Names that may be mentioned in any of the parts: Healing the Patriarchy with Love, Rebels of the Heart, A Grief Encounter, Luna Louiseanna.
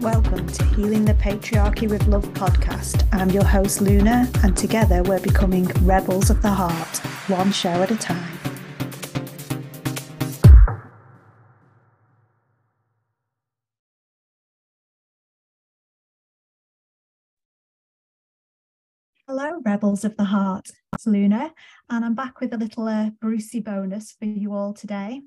Welcome to Healing the Patriarchy with Love podcast. I'm your host Luna, and together we're becoming Rebels of the Heart, one show at a time. Hello, Rebels of the Heart. It's Luna, and I'm back with a little Brucey bonus for you all today.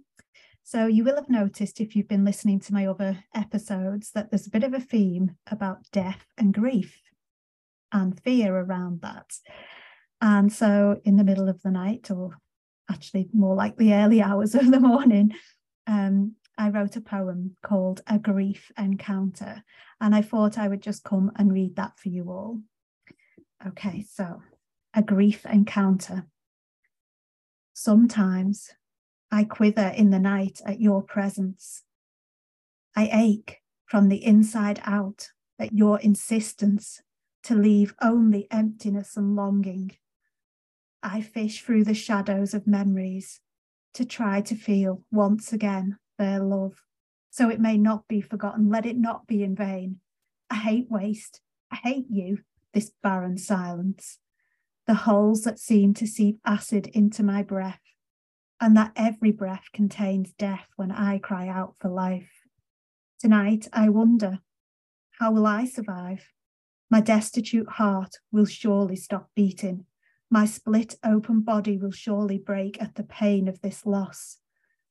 So you will have noticed, if you've been listening to my other episodes, that there's a bit of a theme about death and grief and fear around that. And so in the middle of the night, or actually more like the early hours of the morning, I wrote a poem called A Grief Encounter, and I thought I would just come and read that for you all. Okay, so A Grief Encounter. Sometimes I quiver in the night at your presence. I ache from the inside out at your insistence to leave only emptiness and longing. I fish through the shadows of memories to try to feel once again their love, so it may not be forgotten. Let it not be in vain. I hate waste. I hate you, this barren silence, the holes that seem to seep acid into my breath, and that every breath contains death when I cry out for life. Tonight, I wonder, how will I survive? My destitute heart will surely stop beating. My split open body will surely break at the pain of this loss.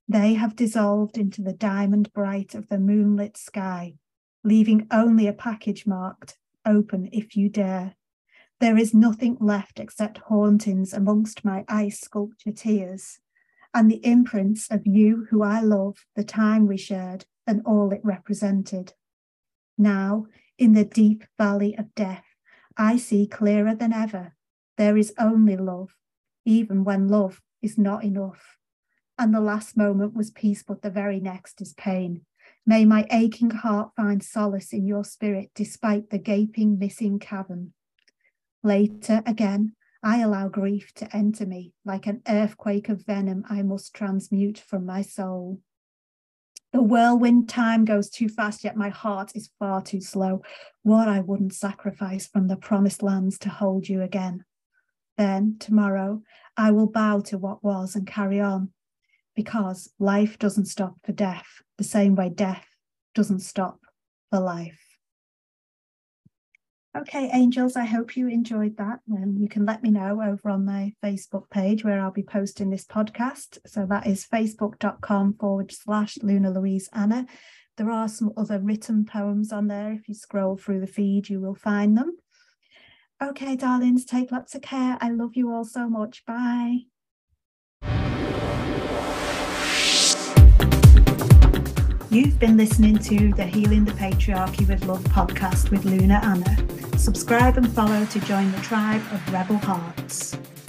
They have dissolved into the diamond bright of the moonlit sky, leaving only a package marked, open if you dare. There is nothing left except hauntings amongst my ice-sculpture tears, and the imprints of you who I love, the time we shared, and all it represented. Now, in the deep valley of death, I see clearer than ever. There is only love, even when love is not enough. And the last moment was peace, but the very next is pain. May my aching heart find solace in your spirit, despite the gaping, missing cavern. Later again, I allow grief to enter me, like an earthquake of venom I must transmute from my soul. The whirlwind time goes too fast, yet my heart is far too slow. What I wouldn't sacrifice from the promised lands to hold you again. Then, tomorrow, I will bow to what was and carry on, because life doesn't stop for death, the same way death doesn't stop for life. Okay, angels, I hope you enjoyed that. You can let me know over on my Facebook page, where I'll be posting this podcast. So that is facebook.com/Luna Louiseanna. There are some other written poems on there. If you scroll through the feed, you will find them. Okay, darlings, take lots of care. I love you all so much. Bye. You've been listening to the Healing the Patriarchy with Love podcast with Luna Anna. Subscribe and follow to join the tribe of Rebel Hearts.